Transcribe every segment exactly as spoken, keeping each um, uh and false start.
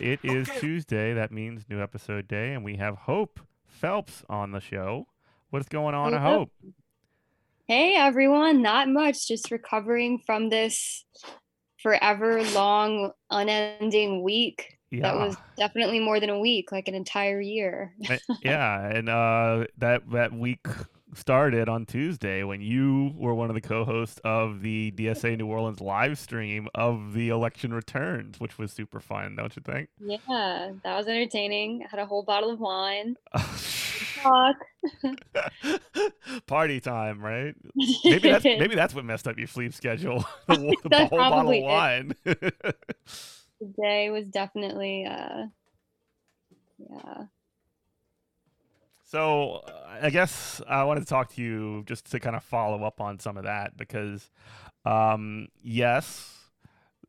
It is Tuesday. That means new episode day, and we have Hope Phelps on the show. What's going on, hey, Hope? Hey, everyone. Not much. Just recovering from this forever long, unending week. Yeah. That was definitely more than a week, like an entire year. Yeah, and uh, that that week started on Tuesday when you were one of the co-hosts of the D S A New Orleans live stream of the election returns, which was super fun, don't you think? Yeah, that was entertaining. I had a whole bottle of wine. Talk. Party time, right? Maybe that's, maybe that's what messed up your sleep schedule. The, the whole bottle of wine. The day was definitely, uh, yeah. So I guess I wanted to talk to you just to kind of follow up on some of that because, um, yes,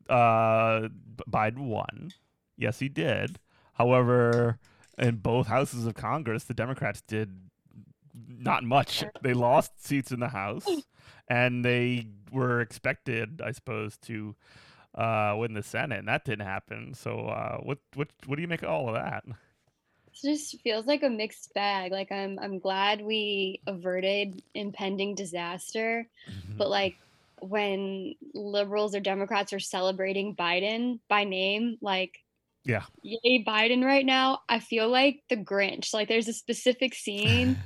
uh, Biden won. Yes, he did. However, in both houses of Congress, the Democrats did not much. They lost seats in the House, and they were expected, I suppose, to uh, win the Senate, and that didn't happen. So uh, what, what, what do you make of all of that? It just feels like a mixed bag. Like I'm I'm glad we averted impending disaster, mm-hmm. but like when liberals or Democrats are celebrating Biden by name, like yeah, yay Biden right now, I feel like the Grinch. Like there's a specific scene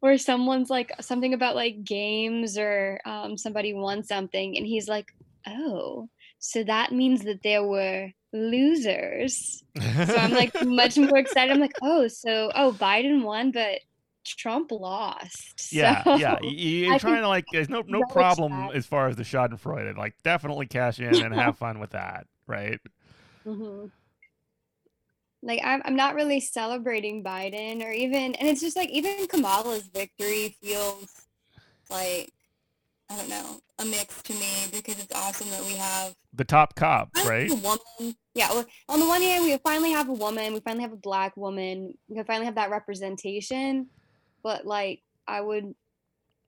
where someone's like something about like games or um, somebody won something and he's like, oh, so that means that there were losers. So I'm like much more excited. I'm like, oh, so oh, Biden won, but Trump lost. Yeah, so yeah. You're I trying to like, there's no no problem that. As far as the Schadenfreude. Like, definitely cash in and have fun with that, right? Mm-hmm. Like, I'm I'm not really celebrating Biden or even, and it's just like even Kamala's victory feels like, I don't know, a mix to me because it's awesome that we have the top cop, right? Woman. Yeah. On the one hand, we finally have a woman. We finally have a black woman. We finally have that representation. But like, I would,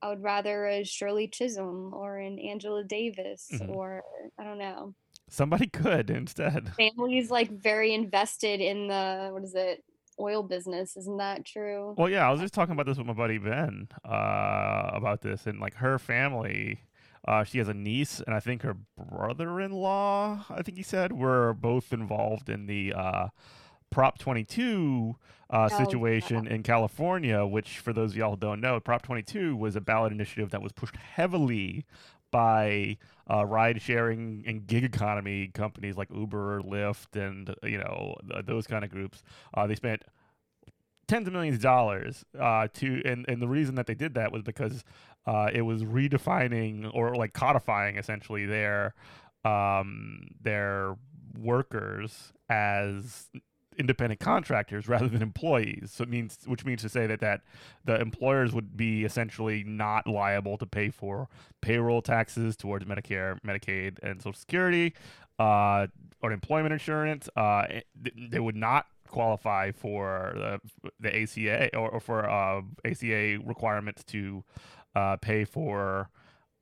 I would rather a Shirley Chisholm or an Angela Davis mm-hmm. or I don't know. Somebody good instead. Family's like very invested in the what is it? Oil business, isn't that true? Well, yeah, I was just talking about this with my buddy Ben uh, about this, and like her family, uh, she has a niece, and I think her brother-in-law, I think he said, were both involved in the uh, Prop twenty-two uh, oh, situation yeah. in California, which, for those of y'all who don't know, Prop twenty-two was a ballot initiative that was pushed heavily by uh, ride-sharing and gig economy companies like Uber, Lyft, and you know th- those kind of groups. Uh, they spent tens of millions of dollars uh, to, and, and the reason that they did that was because uh, it was redefining or like codifying essentially their um, their workers as independent contractors rather than employees. So it means, which means to say that, that the employers would be essentially not liable to pay for payroll taxes towards Medicare, Medicaid, and Social Security, uh, unemployment insurance. Uh, they would not qualify for the, the A C A or, or for uh, A C A requirements to uh, pay for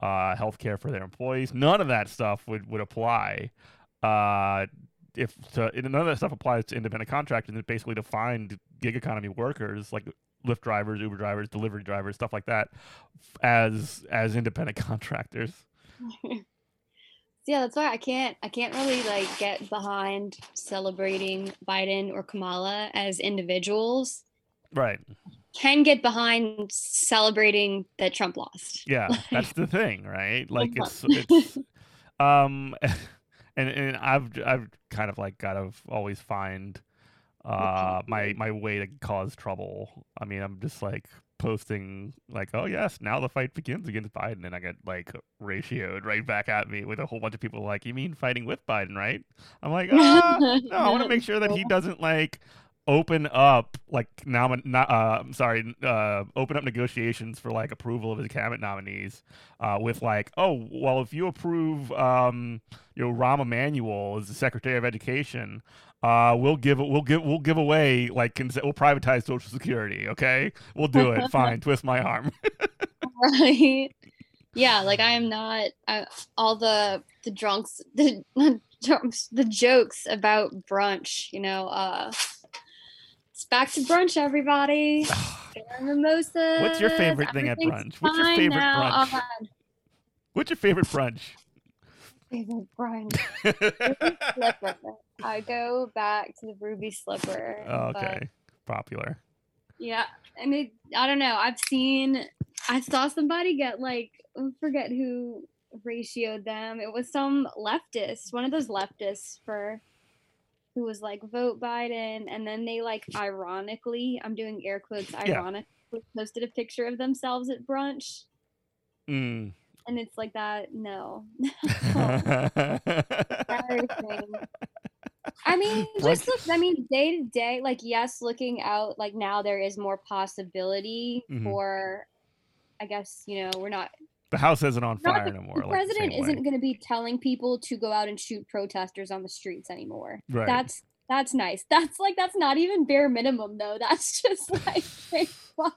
uh, healthcare for their employees. None of that stuff would, would apply. Uh, If to, and none of that stuff applies to independent contractors, it basically defined gig economy workers like Lyft drivers, Uber drivers, delivery drivers, stuff like that, as as independent contractors. Yeah, that's why I can't I can't really like get behind celebrating Biden or Kamala as individuals. Right. Can get behind celebrating that Trump lost. Yeah, like, that's the thing, right? Like it's it's um. And and I've I've kind of like got to always find uh, my my way to cause trouble. I mean, I'm just like posting like, oh yes, now the fight begins against Biden, and I got like ratioed right back at me with a whole bunch of people like, you mean fighting with Biden, right? I'm like, ah, no, I want to make sure that he doesn't like open up like nom- not, uh, I'm sorry, uh, open up negotiations for like approval of his cabinet nominees uh, with like, oh, well, if you approve, um, you know, Rahm Emanuel as the Secretary of Education, uh, we'll give we'll give we'll give away like cons- we'll privatize Social Security. Okay, we'll do it. Fine, twist my arm. Right? Yeah, like I am not I, all the the drunks the drunks the jokes about brunch. You know. Uh, Back to brunch, everybody. Mimosa. What's your favorite thing at brunch? What's your favorite now. brunch? Um, What's your favorite brunch? Favorite brunch. I go back to the Ruby Slipper. Oh, okay, popular. Yeah, and it, I don't know. I've seen. I saw somebody get like I forget who ratioed them. It was some leftist, one of those leftists for. Who was like vote Biden, and then they like ironically, I'm doing air quotes, ironically yeah. posted a picture of themselves at brunch, mm. and it's like that. No, everything. I mean, just look, I mean, day to day, like yes, looking out, like now there is more possibility mm-hmm. for, I guess you know, we're not. The house isn't on fire no more. The like president the isn't going to be telling people to go out and shoot protesters on the streets anymore. Right. That's that's nice. That's like that's not even bare minimum though. That's just like hey, fuck.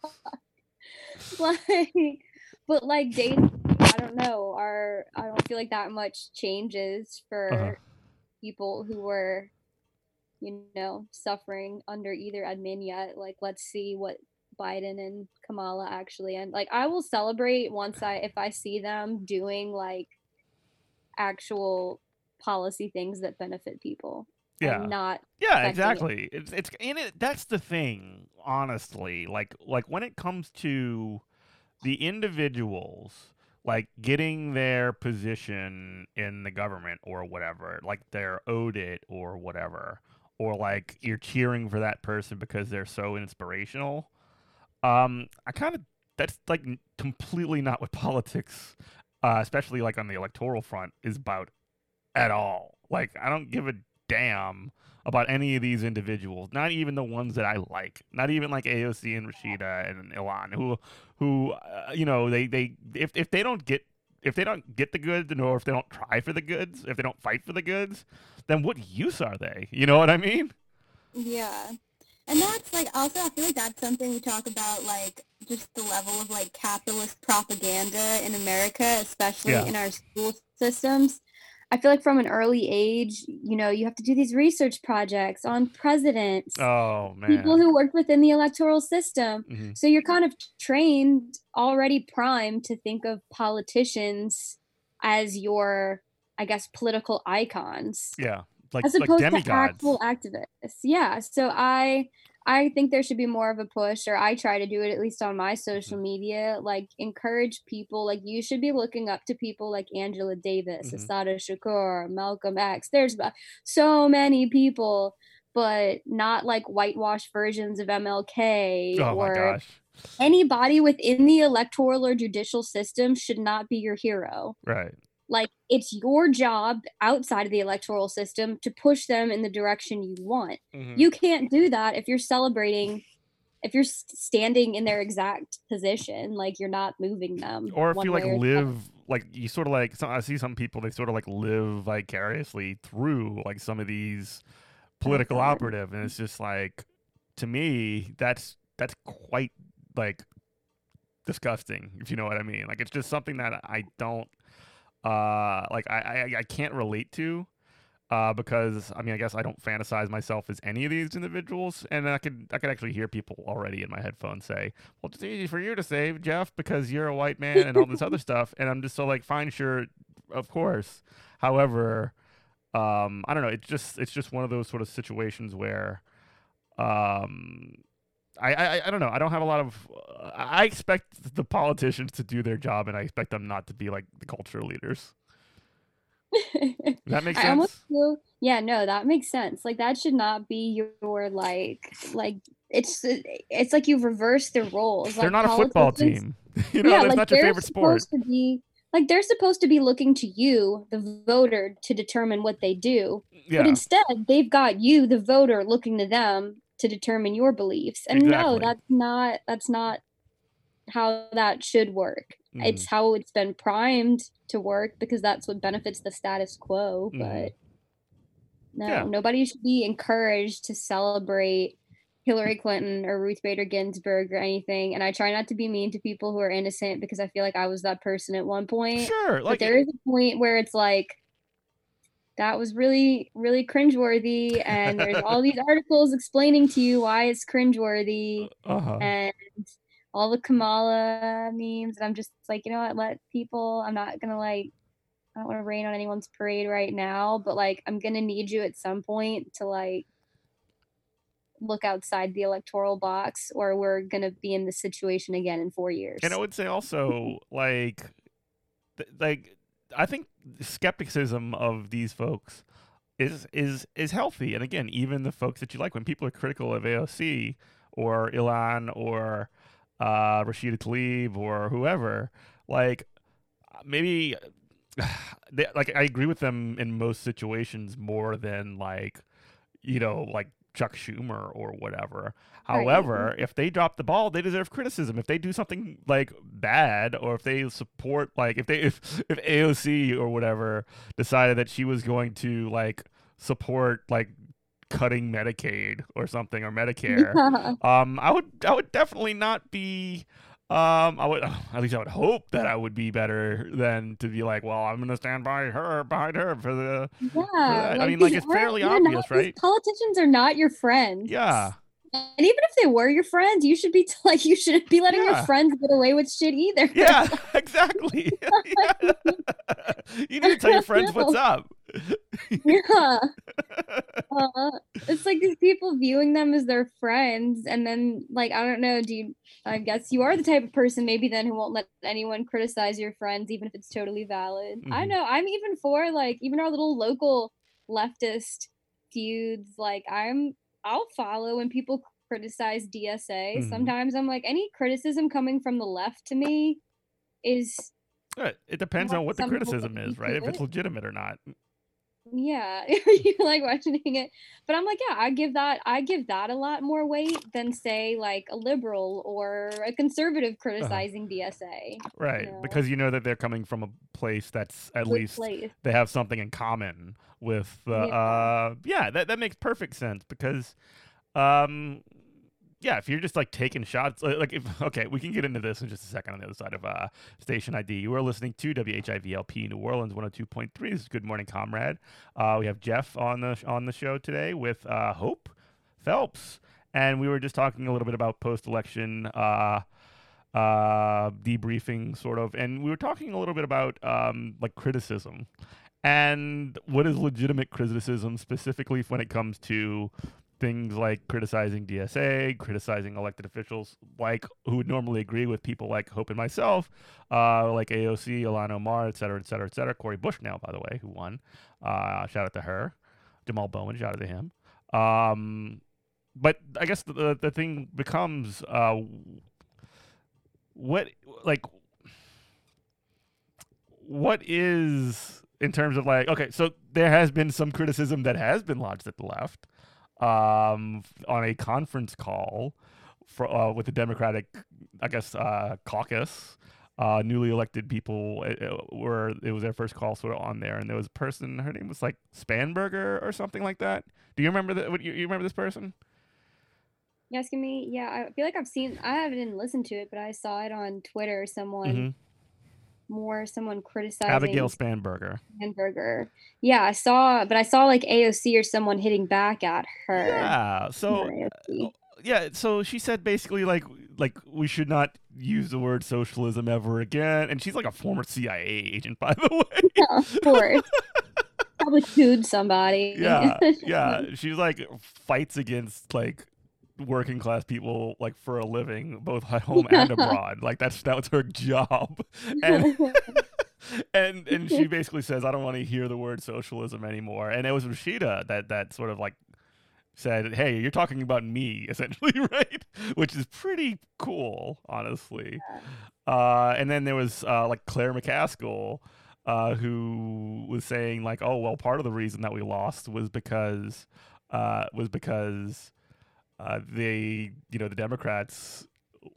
Like, but like dating, I don't know. Our I don't feel like that much changes for uh-huh. people who were, you know, suffering under either admin yet. Like, let's see what. Biden and Kamala actually, and like I will celebrate once I if I see them doing like actual policy things that benefit people. Yeah. Not yeah, exactly. It. It's it's and it, that's the thing, honestly. Like like when it comes to the individuals, like getting their position in the government or whatever, like they're owed it or whatever, or like you're cheering for that person because they're so inspirational. Um, I kind of, that's like completely not what politics, uh, especially like on the electoral front, is about at all. Like, I don't give a damn about any of these individuals, not even the ones that I like, not even like A O C and Rashida and Ilan, who, who, uh, you know, they, they, if, if they don't get, if they don't get the goods, or if they don't try for the goods, if they don't fight for the goods, then what use are they? You know what I mean? Yeah. And that's, like, also, I feel like that's something we talk about, like, just the level of, like, capitalist propaganda in America, especially yeah. in our school systems. I feel like from an early age, you know, you have to do these research projects on presidents. Oh, man. People who worked within the electoral system. Mm-hmm. So you're kind of trained, already primed to think of politicians as your, I guess, political icons. Yeah. Like, as opposed like demigods. To actual activists. Yeah. So I I think there should be more of a push, or I try to do it at least on my social mm-hmm. media, like encourage people. Like you should be looking up to people like Angela Davis, mm-hmm. Asada Shakur, Malcolm X. There's so many people, but not like whitewashed versions of M L K oh, or my gosh. Anybody within the electoral or judicial system should not be your hero. Right. Like, it's your job outside of the electoral system to push them in the direction you want. Mm-hmm. You can't do that if you're celebrating, if you're standing in their exact position, like you're not moving them. Or if you like live, like you sort of like, so I see some people, they sort of like live vicariously through like some of these political mm-hmm. operative. And it's just like, to me, that's, that's quite like disgusting, if you know what I mean. Like, it's just something that I don't. Uh, like I, I, I can't relate to, uh, because I mean I guess I don't fantasize myself as any of these individuals, and I could I could actually hear people already in my headphones say, "Well, it's easy for you to say, Jeff, because you're a white man and all this other stuff," and I'm just so like, "Fine, sure, of course." However, um, I don't know. It's just it's just one of those sort of situations where, um. I, I I don't know. I don't have a lot of. Uh, I expect the politicians to do their job, and I expect them not to be like the cultural leaders. That makes sense. I almost feel, yeah, no, that makes sense. Like that should not be your like like it's it's like you've reversed the roles. They're like, not a football team. You know, yeah, that's like, not your favorite sport. To be, like they're supposed to be looking to you, the voter, to determine what they do. Yeah. But instead, they've got you, the voter, looking to them to determine your beliefs. And exactly. no, that's not that's not how that should work. Mm. It's how it's been primed to work because that's what benefits the status quo. Mm. But no, yeah. nobody should be encouraged to celebrate Hillary Clinton or Ruth Bader Ginsburg or anything. And I try not to be mean to people who are innocent because I feel like I was that person at one point. Sure. Like, but there is a point where it's like, that was really, really cringeworthy. And there's all these articles explaining to you why it's cringeworthy. Uh-huh. And all the Kamala memes. And I'm just like, you know what? Let people, I'm not going to like, I don't want to rain on anyone's parade right now, but like, I'm going to need you at some point to like, look outside the electoral box, or we're gonna be in this situation again in four years. And I would say also, like, th- like I think skepticism of these folks is is is healthy. And again, even the folks that you like, when people are critical of A O C or Ilan or uh, Rashida Tlaib or whoever, like maybe they, like I agree with them in most situations more than like you know like. Chuck Schumer or whatever. However, right. if they drop the ball, they deserve criticism. If they do something like bad, or if they support, like if they if, if A O C or whatever decided that she was going to like support like cutting Medicaid or something or Medicare, yeah. um, I would I would definitely not be. Um, I would at least I would hope that I would be better than to be like, well, I'm gonna stand by her, behind her for the. Yeah, for like, I mean, like it's fairly obvious, not, right? Politicians are not your friends. Yeah, and even if they were your friends, you should be t- like, you shouldn't be letting yeah. your friends get away with shit either. Yeah, exactly. yeah. You need to tell your friends what's up. yeah, uh, it's like these people viewing them as their friends, and then like I don't know. Do you? I guess you are the type of person maybe then who won't let anyone criticize your friends, even if it's totally valid. Mm-hmm. I know. I'm even for like even our little local leftist feuds. Like I'm, I'll follow when people criticize D S A. Mm-hmm. Sometimes I'm like, any criticism coming from the left to me is. It depends on what the criticism is, right? If it's legitimate or not. Yeah, you like watching it, but I'm like, yeah, I give that, I give that a lot more weight than say like a liberal or a conservative criticizing uh-huh. D S A, right? You know? Because you know that they're coming from a place that's at Good least place. They have something in common with. Uh, yeah, uh, yeah that that makes perfect sense because, um, yeah, if you're just like taking shots, like if okay, we can get into this in just a second on the other side of uh, Station I D. You are listening to W H I V L P New Orleans one oh two point three. This is Good Morning Comrade. Uh, we have Jeff on the on the show today with uh, Hope Phelps, and we were just talking a little bit about post-election uh, uh, debriefing, sort of, and we were talking a little bit about um, like criticism and what is legitimate criticism, specifically when it comes to. Things like criticizing D S A, criticizing elected officials, like who would normally agree with people like Hope and myself, uh, like A O C, Ilhan Omar, et cetera, et cetera, et cetera. Cori Bush now, by the way, who won. Uh, shout out to her. Jamal Bowman, shout out to him. Um, but I guess the the thing becomes uh, what like what is in terms of like okay, so there has been some criticism that has been lodged at the left. Um, on a conference call for, uh, with the Democratic, I guess, uh, caucus, uh, newly elected people it, it were, it was their first call sort of on there. And there was a person, her name was like Spanberger or something like that. Do you remember that? You, you remember this person? You're asking me? Yeah. I feel like I've seen, I haven't listened to it, but I saw it on Twitter. Someone mm-hmm. more someone criticizing Abigail Spanberger. Spanberger. Yeah, I saw, but I saw like A O C or someone hitting back at her. Yeah. So yeah, so she said basically like like we should not use the word socialism ever again, and she's like a former C I A agent, by the way. Yeah, of course. Probably sued somebody. Yeah. Yeah, she like fights against like working class people like for a living, both at home yeah. and abroad. Like that's that was her job, and and and she basically says, I don't want to hear the word socialism anymore. And it was Rashida that, that sort of like said, hey, you're talking about me, essentially, right? Which is pretty cool, honestly. Uh, and then there was uh, like Claire McCaskill, uh, who was saying like, oh, well, part of the reason that we lost was because uh, was because uh, they, you know, the Democrats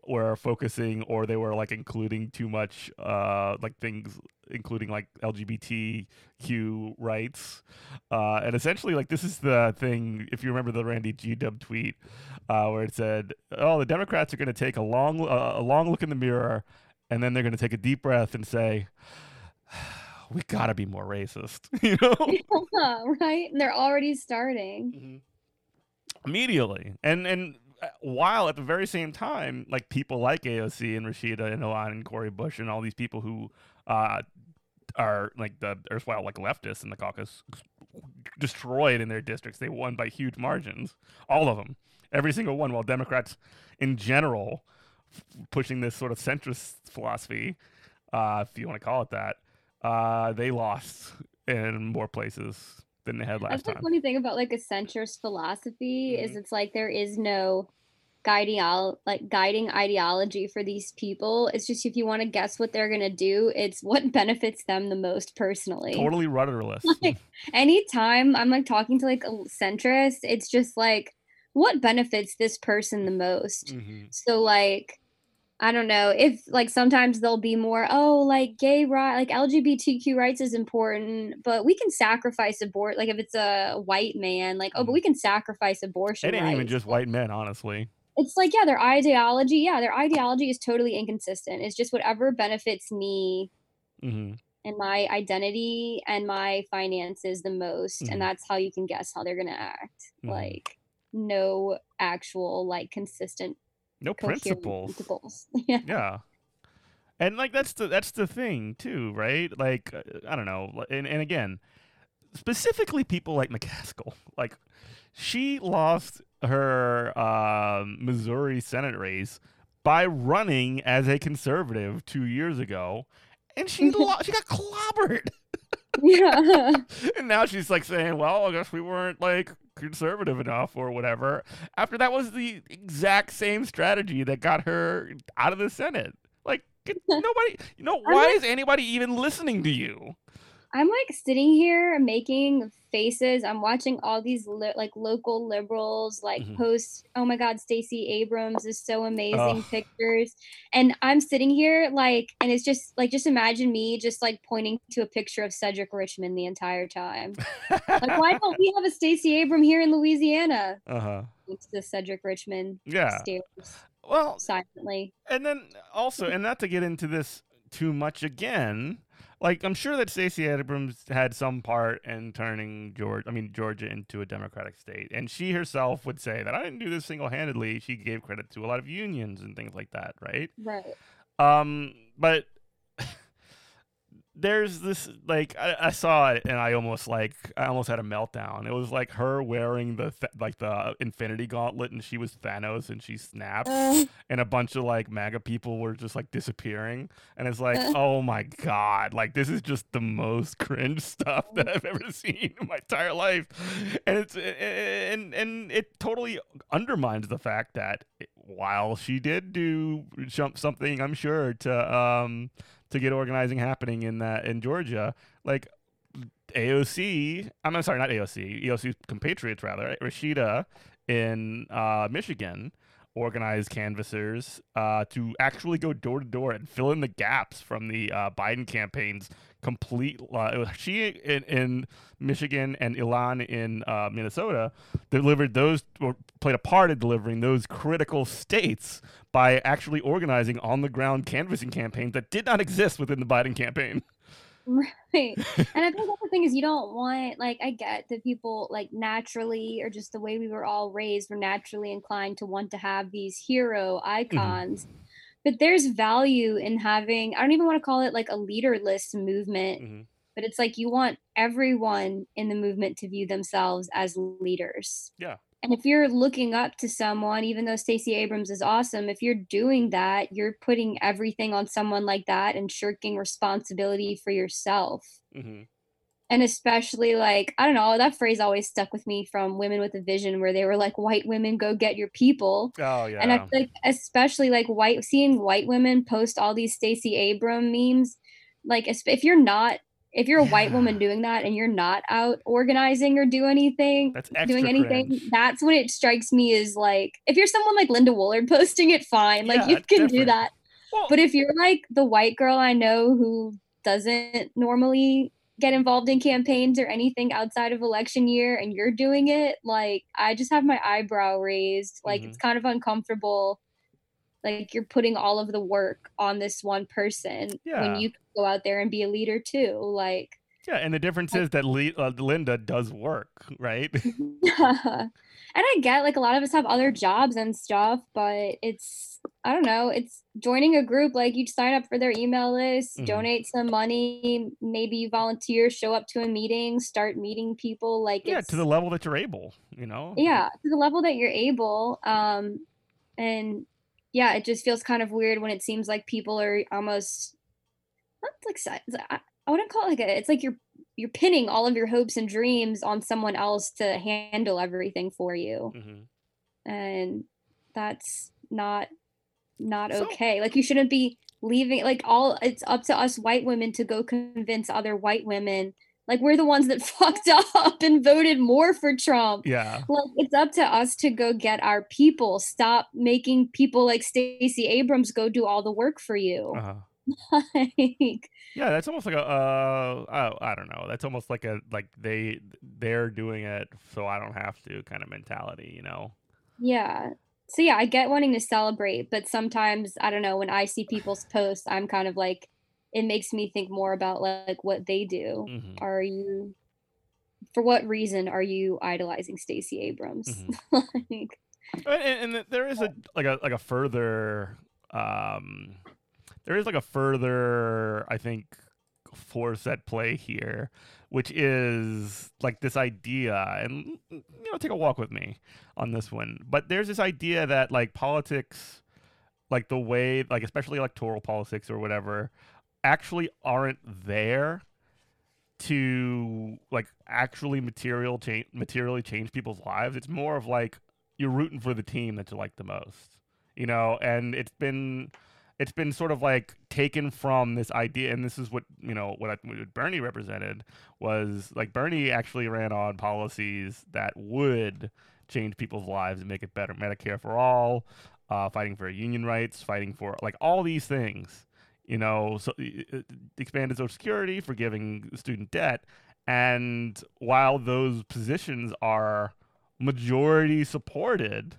were focusing, or they were like including too much uh like things including like L G B T Q rights, uh and essentially like this is the thing, if you remember the Randy G. Dub tweet uh where it said, oh, the Democrats are going to take a long uh, a long look in the mirror, and then they're going to take a deep breath and say, we gotta be more racist, you know? Yeah, right, and they're already starting mm-hmm. immediately. And and while at the very same time, like people like A O C and Rashida and Elon and Cori Bush and all these people who uh, are like the erstwhile like leftists in the caucus destroyed in their districts. They won by huge margins, all of them, every single one. While Democrats in general f- pushing this sort of centrist philosophy, uh, if you want to call it that, uh, they lost in more places than they had last That's time. The funny thing about like a centrist philosophy mm-hmm. is it's like there is no guiding like guiding ideology for these people. It's just, if you want to guess what they're gonna do, it's what benefits them the most personally. Totally rudderless. Like anytime I'm like talking to like a centrist, it's just like, what benefits this person the most? Mm-hmm. So like, I don't know if like sometimes they'll be more, oh, like gay right, like L G B T Q rights is important, but we can sacrifice abort. Like if it's a white man, like, oh, but we can sacrifice abortion. It ain't rights. Even just white men, honestly. It's like, yeah, their ideology. Yeah. Their ideology is totally inconsistent. It's just whatever benefits me mm-hmm. and my identity and my finances the most. Mm-hmm. And that's how you can guess how they're going to act. Mm-hmm. Like no actual, like consistent, no principles. principles. Yeah. Yeah. And like that's the that's the thing too, right? Like I don't know. And and again, specifically people like McCaskill. Like she lost her uh, Missouri Senate race by running as a conservative two years ago, and she lo- she got clobbered. Yeah. And now she's like saying, well, I guess we weren't like conservative enough or whatever, after that was the exact same strategy that got her out of the Senate. Like nobody, you know, why like, is anybody even listening to you? I'm like sitting here making faces. I'm watching all these li- like local liberals like mm-hmm. post, oh my God, Stacey Abrams is so amazing oh. pictures. And I'm sitting here like, and it's just like, just imagine me just like pointing to a picture of Cedric Richmond the entire time. Like, why don't we have a Stacey Abrams here in Louisiana? Uh-huh. It's the Cedric Richmond. Yeah. Stairs, well, silently. And then also, and not to get into this too much again, like, I'm sure that Stacey Abrams had some part in turning Georgia, I mean, Georgia into a Democratic state. And she herself would say that I didn't do this single-handedly. She gave credit to a lot of unions and things like that, right? Right. Um, but there's this, like, I, I saw it and I almost, like, I almost had a meltdown. It was, like, her wearing the, th- like, the Infinity Gauntlet, and she was Thanos and she snapped. Uh. And a bunch of, like, MAGA people were just, like, disappearing. And it's like, uh. oh, my God. Like, this is just the most cringe stuff that I've ever seen in my entire life. And it's, and, and it totally undermines the fact that while she did do something, I'm sure, to, um, to get organizing happening in that in Georgia, like A O C, I'm sorry, not A O C, A O C's compatriots rather, Rashida in uh, Michigan organized canvassers uh, to actually go door to door and fill in the gaps from the uh, Biden campaign's complete. Uh, she in, in Michigan and Elon in uh, Minnesota delivered those, or played a part in delivering those critical states by actually organizing on the ground canvassing campaigns that did not exist within the Biden campaign. Right. And I think that's the thing, is you don't want, like, I get that people like naturally, or just the way we were all raised, were naturally inclined to want to have these hero icons. Mm-hmm. But there's value in having, I don't even want to call it like a leaderless movement, mm-hmm. but it's like you want everyone in the movement to view themselves as leaders. Yeah. And if you're looking up to someone, even though Stacey Abrams is awesome, if you're doing that, you're putting everything on someone like that and shirking responsibility for yourself. Mm-hmm. And especially, like, I don't know, that phrase always stuck with me from Women with a Vision, where they were like, white women, go get your people. Oh, yeah. And I feel like, especially like white, seeing white women post all these Stacey Abrams memes, like, if you're not, if you're a yeah. white woman doing that and you're not out organizing or do anything, that's doing anything, cringe. That's when it strikes me as like, if you're someone like Linda Woolard posting it, fine, like yeah, you can different. do that. Well, but if you're like the white girl I know who doesn't normally get involved in campaigns or anything outside of election year and you're doing it, like, I just have my eyebrow raised. Like, mm-hmm. it's kind of uncomfortable. Like, you're putting all of the work on this one person yeah. when you go out there and be a leader too. Like, yeah. And the difference I, is that Le- uh, Linda does work, right? And I get, like, a lot of us have other jobs and stuff, but it's, I don't know, it's joining a group. Like, you sign up for their email list, mm-hmm. donate some money, maybe you volunteer, show up to a meeting, start meeting people. Like, yeah, it's, to the level that you're able, you know? Yeah, to the level that you're able. Um, and yeah, it just feels kind of weird when it seems like people are almost, not like, I wouldn't call it like a, it's like you're you're pinning all of your hopes and dreams on someone else to handle everything for you. Mm-hmm. And that's not, not so, okay. Like, you shouldn't be leaving, like, all, it's up to us white women to go convince other white women. Like, we're the ones that fucked up and voted more for Trump. Yeah. Like, it's up to us to go get our people. Stop making people like Stacey Abrams go do all the work for you. Uh-huh. Like, yeah, that's almost like a, uh, oh, I don't know. That's almost like a, like they, they're doing it so I don't have to kind of mentality, you know? Yeah. So yeah, I get wanting to celebrate, but sometimes, I don't know, when I see people's posts, I'm kind of like, it makes me think more about like what they do. Mm-hmm. Are you, for what reason are you idolizing Stacey Abrams? Mm-hmm. Like, and, and there is a like a like a further um, there is like a further I think force at play here, which is like this idea, and you know, take a walk with me on this one. But there's this idea that like politics, like the way, like especially electoral politics or whatever, actually aren't there to like actually material change materially change people's lives. It's more of like you're rooting for the team that you like the most, you know. And it's been it's been sort of like taken from this idea, and this is what you know what, I, what Bernie represented was like Bernie actually ran on policies that would change people's lives and make it better. Medicare for all, uh, fighting for union rights, fighting for like all these things. You know, so uh, expanded Social Security, forgiving student debt. And while those positions are majority supported,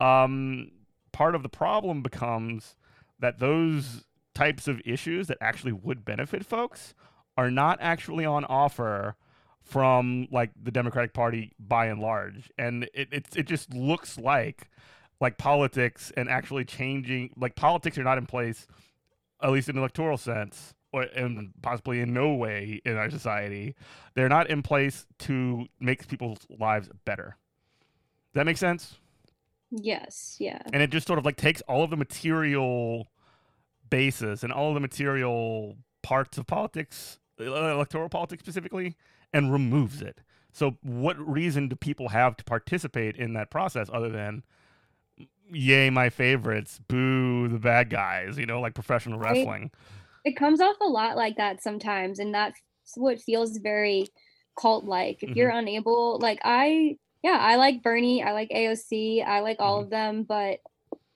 um, part of the problem becomes that those types of issues that actually would benefit folks are not actually on offer from like the Democratic Party by and large. And it it, it just looks like like politics and actually changing like politics are not in place, at least in an electoral sense, or and possibly in no way in our society, they're not in place to make people's lives better. Does that make sense? Yes, yeah. And it just sort of like takes all of the material basis and all of the material parts of politics, electoral politics specifically, and removes it. So what reason do people have to participate in that process other than yay, my favorites, boo, the bad guys, you know, like professional wrestling. It, it comes off a lot like that sometimes, and that's what feels very cult-like. If mm-hmm. you're unable, like I, yeah, I like Bernie, I like A O C, I like all mm-hmm. of them, but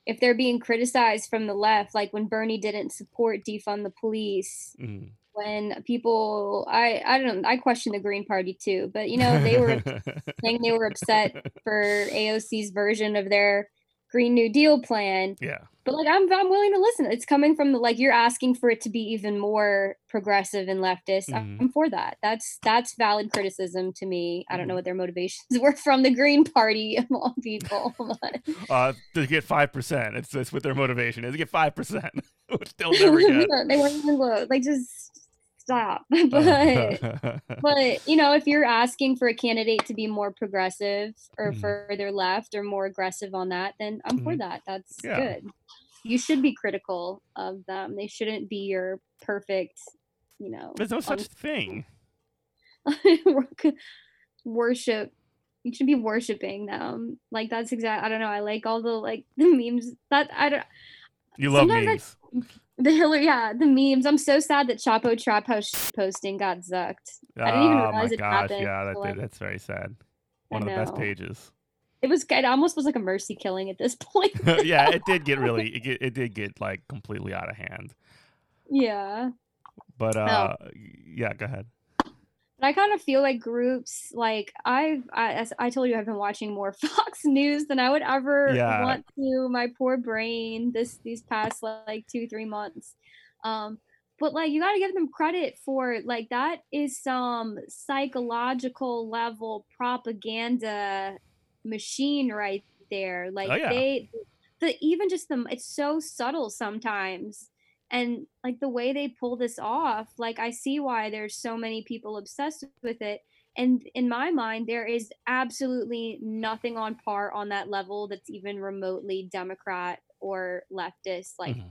if they're being criticized from the left, like when Bernie didn't support defund the police, mm-hmm. when people, I, I don't know, I question the Green Party too, but you know, they were saying they were upset for A O C's version of their Green New Deal plan. Yeah. But like I'm I'm willing to listen. It's coming from the like you're asking for it to be even more progressive and leftist. Mm-hmm. I'm for that. That's that's valid criticism to me. I don't mm-hmm. know what their motivations were from the Green Party of all people. uh to get five percent. It's that's what their motivation is. To get five percent. Which they'll never get. They weren't even low. Like just stop. But, but, you know, if you're asking for a candidate to be more progressive or mm. further left or more aggressive on that, then I'm mm. for that. That's yeah. good. You should be critical of them. They shouldn't be your perfect, you know. There's no such thing. Worship. You should be worshiping them. Like, that's exact. I don't know. I like all the, like, the memes that I don't. You love memes. The Hillary, yeah, the memes. I'm so sad that Chapo Trap House posting got zucked. I didn't even realize it happened. Oh my gosh, yeah, that, like, that's very sad. One of the best pages. It was. It almost was like a mercy killing at this point. Yeah, it did get really. It, it did get like completely out of hand. Yeah. But uh, oh. yeah, go ahead. But I kind of feel like groups like I've, I, as I told you, I've been watching more Fox News than I would ever yeah. want to. My poor brain, this, these past like two, three months. Um, but like, you got to give them credit for like, that is some psychological level propaganda machine right there. Like oh, yeah. they, the, even just them, it's so subtle sometimes. And like the way they pull this off, like I see why there's so many people obsessed with it. And in my mind, there is absolutely nothing on par on that level that's even remotely Democrat or leftist. Like mm-hmm.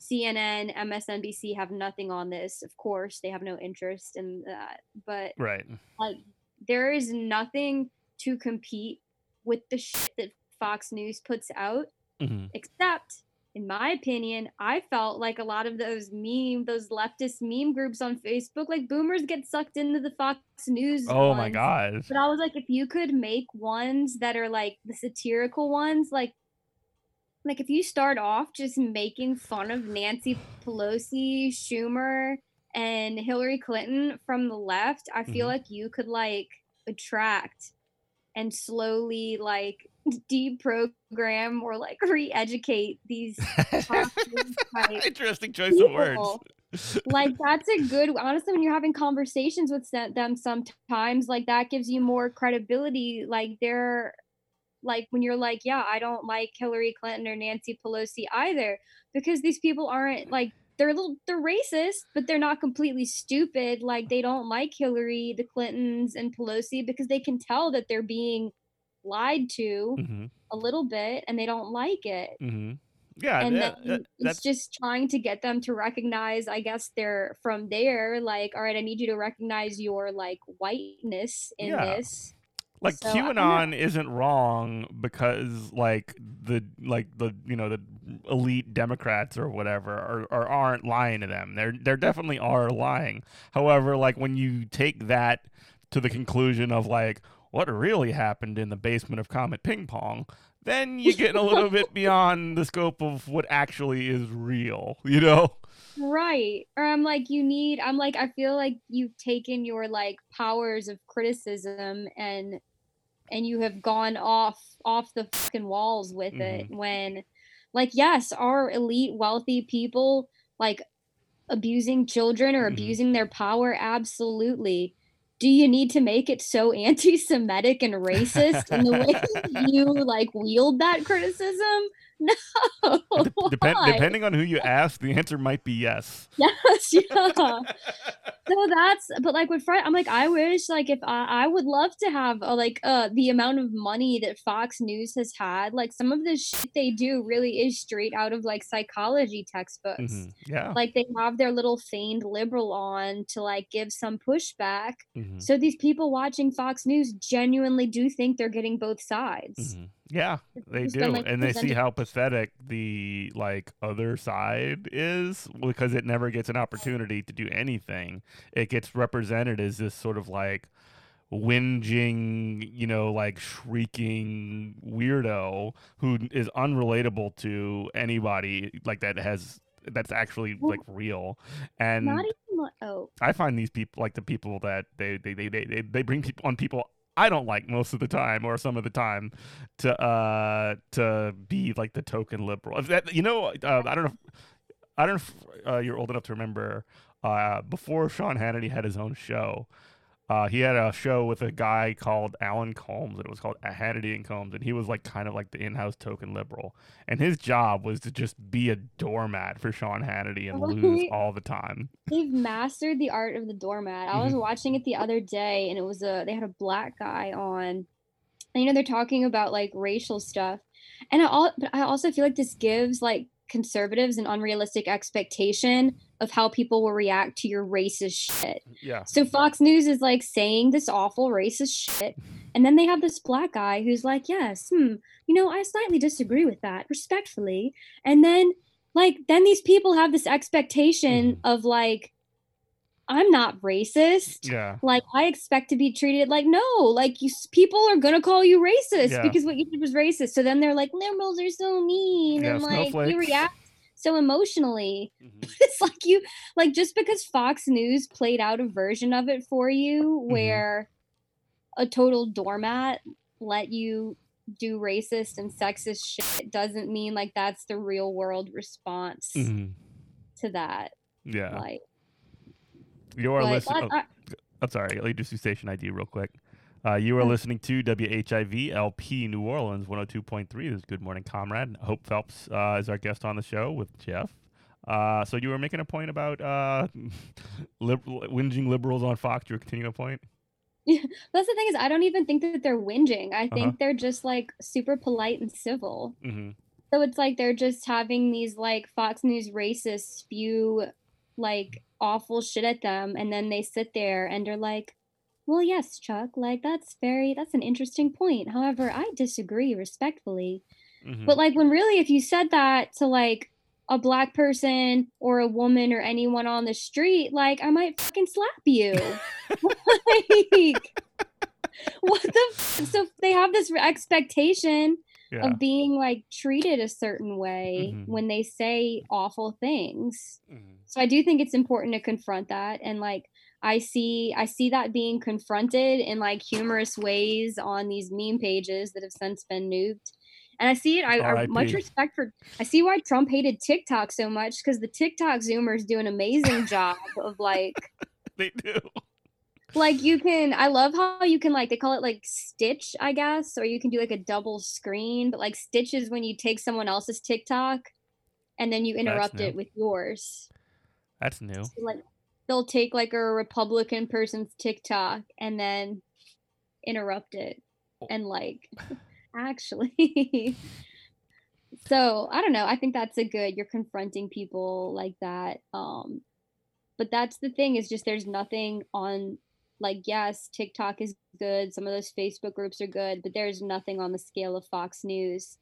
C N N, M S N B C have nothing on this. Of course, they have no interest in that. But right. like there is nothing to compete with the shit that Fox News puts out, mm-hmm. except. In my opinion, I felt like a lot of those meme, those leftist meme groups on Facebook, like boomers get sucked into the Fox News. Oh ones. My God. But I was like, if you could make ones that are like the satirical ones, like, like if you start off just making fun of Nancy Pelosi, Schumer, and Hillary Clinton from the left, I feel mm-hmm. like you could like attract and slowly like deprogram or like re-educate these interesting choice people. Of words like that's a good honestly when you're having conversations with them sometimes like that gives you more credibility like they're like when you're like yeah I don't like Hillary Clinton or Nancy Pelosi either because these people aren't like they're little they're racist but they're not completely stupid like they don't like Hillary the Clintons and Pelosi because they can tell that they're being lied to mm-hmm. a little bit and they don't like it mm-hmm. yeah and that, then that, it's just trying to get them to recognize I guess they're from there like all right I need you to recognize your like whiteness in yeah. this like so, QAnon isn't wrong because like the like the you know the elite Democrats or whatever are, are aren't lying to them they're they're definitely are lying however like when you take that to the conclusion of like what really happened in the basement of Comet Ping Pong, then you get a little bit beyond the scope of what actually is real, you know? Right. Or I'm like, you need, I'm like, I feel like you've taken your like powers of criticism and, and you have gone off, off the fucking walls with mm-hmm. it when like, yes, our elite wealthy people like abusing children or mm-hmm. abusing their power. Absolutely. Do you need to make it so anti-Semitic and racist in the way you like wield that criticism? No. De- depend- depending on who you ask, the answer might be yes. Yes, yeah. So that's, but like with Friday, I'm like, I wish like if I, I would love to have a, like uh, the amount of money that Fox News has had, like some of the shit they do really is straight out of like psychology textbooks. Mm-hmm. Yeah. Like they have their little feigned liberal on to like give some pushback. Mm-hmm. So these people watching Fox News genuinely do think they're getting both sides. Mm-hmm. Yeah, they do. Been, like, and they see how pathetic the like other side is because it never gets an opportunity to do anything. It gets represented as this sort of like whinging, you know, like shrieking weirdo who is unrelatable to anybody like that has that's actually like real. And not even, oh. I find these people like the people that they they they they, they, they bring people on people I don't like most of the time or some of the time to uh, to be like the token liberal. If that, you know, uh, I don't know. If, I don't know if uh, you're old enough to remember uh, before Sean Hannity had his own show. Uh, he had a show with a guy called Alan Combs, and it was called Hannity and Combs, and he was like kind of like the in-house token liberal. And his job was to just be a doormat for Sean Hannity and well, lose he, all the time. He's mastered the art of the doormat. I was watching it the other day, and it was a they had a black guy on, and you know they're talking about like racial stuff, and I all but I also feel like this gives like conservatives an unrealistic expectation of how people will react to your racist shit. Yeah. So Fox News is like saying this awful racist shit, and then they have this black guy who's like, yes, hmm, you know, I slightly disagree with that, respectfully. And then like, then these people have this expectation mm-hmm. of like, I'm not racist. Yeah. Like I expect to be treated like, no, like you people are going to call you racist yeah. because what you did was racist. So then they're like, liberals are so mean. Yeah, and like you react so emotionally. Mm-hmm. It's like you, like just because Fox News played out a version of it for you where mm-hmm. a total doormat let you do racist and sexist shit doesn't mean like that's the real world response mm-hmm. to that. Yeah. Like, You're listening. Oh, I'm sorry. Let me do station I D real quick. Uh, you are listening to W H I V L P New Orleans one oh two point three. This is Good Morning Comrade. Hope Phelps uh, is our guest on the show with Jeff. Uh, so you were making a point about uh, lib- whinging liberals on Fox. You were continuing a point? Yeah, that's the thing is I don't even think that they're whinging. I think uh-huh. they're just like super polite and civil. Mm-hmm. So it's like they're just having these like Fox News racists spew like awful shit at them, and then they sit there and they're like, well, yes, Chuck, like that's very that's an interesting point, however I disagree respectfully. Mm-hmm. But like when really if you said that to like a black person or a woman or anyone on the street, like I might fucking slap you. Like what the f- so they have this expectation yeah. of being like treated a certain way mm-hmm. when they say awful things. Mm-hmm. So I do think it's important to confront that. And like, I see, I see that being confronted in like humorous ways on these meme pages that have since been nuked. And I see it, I, I much respect for, I see why Trump hated TikTok so much, because the TikTok Zoomers do an amazing job of like, they do. Like you can, I love how you can like, they call it like stitch, I guess, or you can do like a double screen, but like stitch is when you take someone else's TikTok and then you interrupt it with yours. That's new. So like they'll take like a Republican person's TikTok and then interrupt it. Oh. And like, actually, so I don't know. I think that's a good, you're confronting people like that. Um, but that's the thing is just, there's nothing on, like, yes, TikTok is good. Some of those Facebook groups are good, but there's nothing on the scale of Fox News.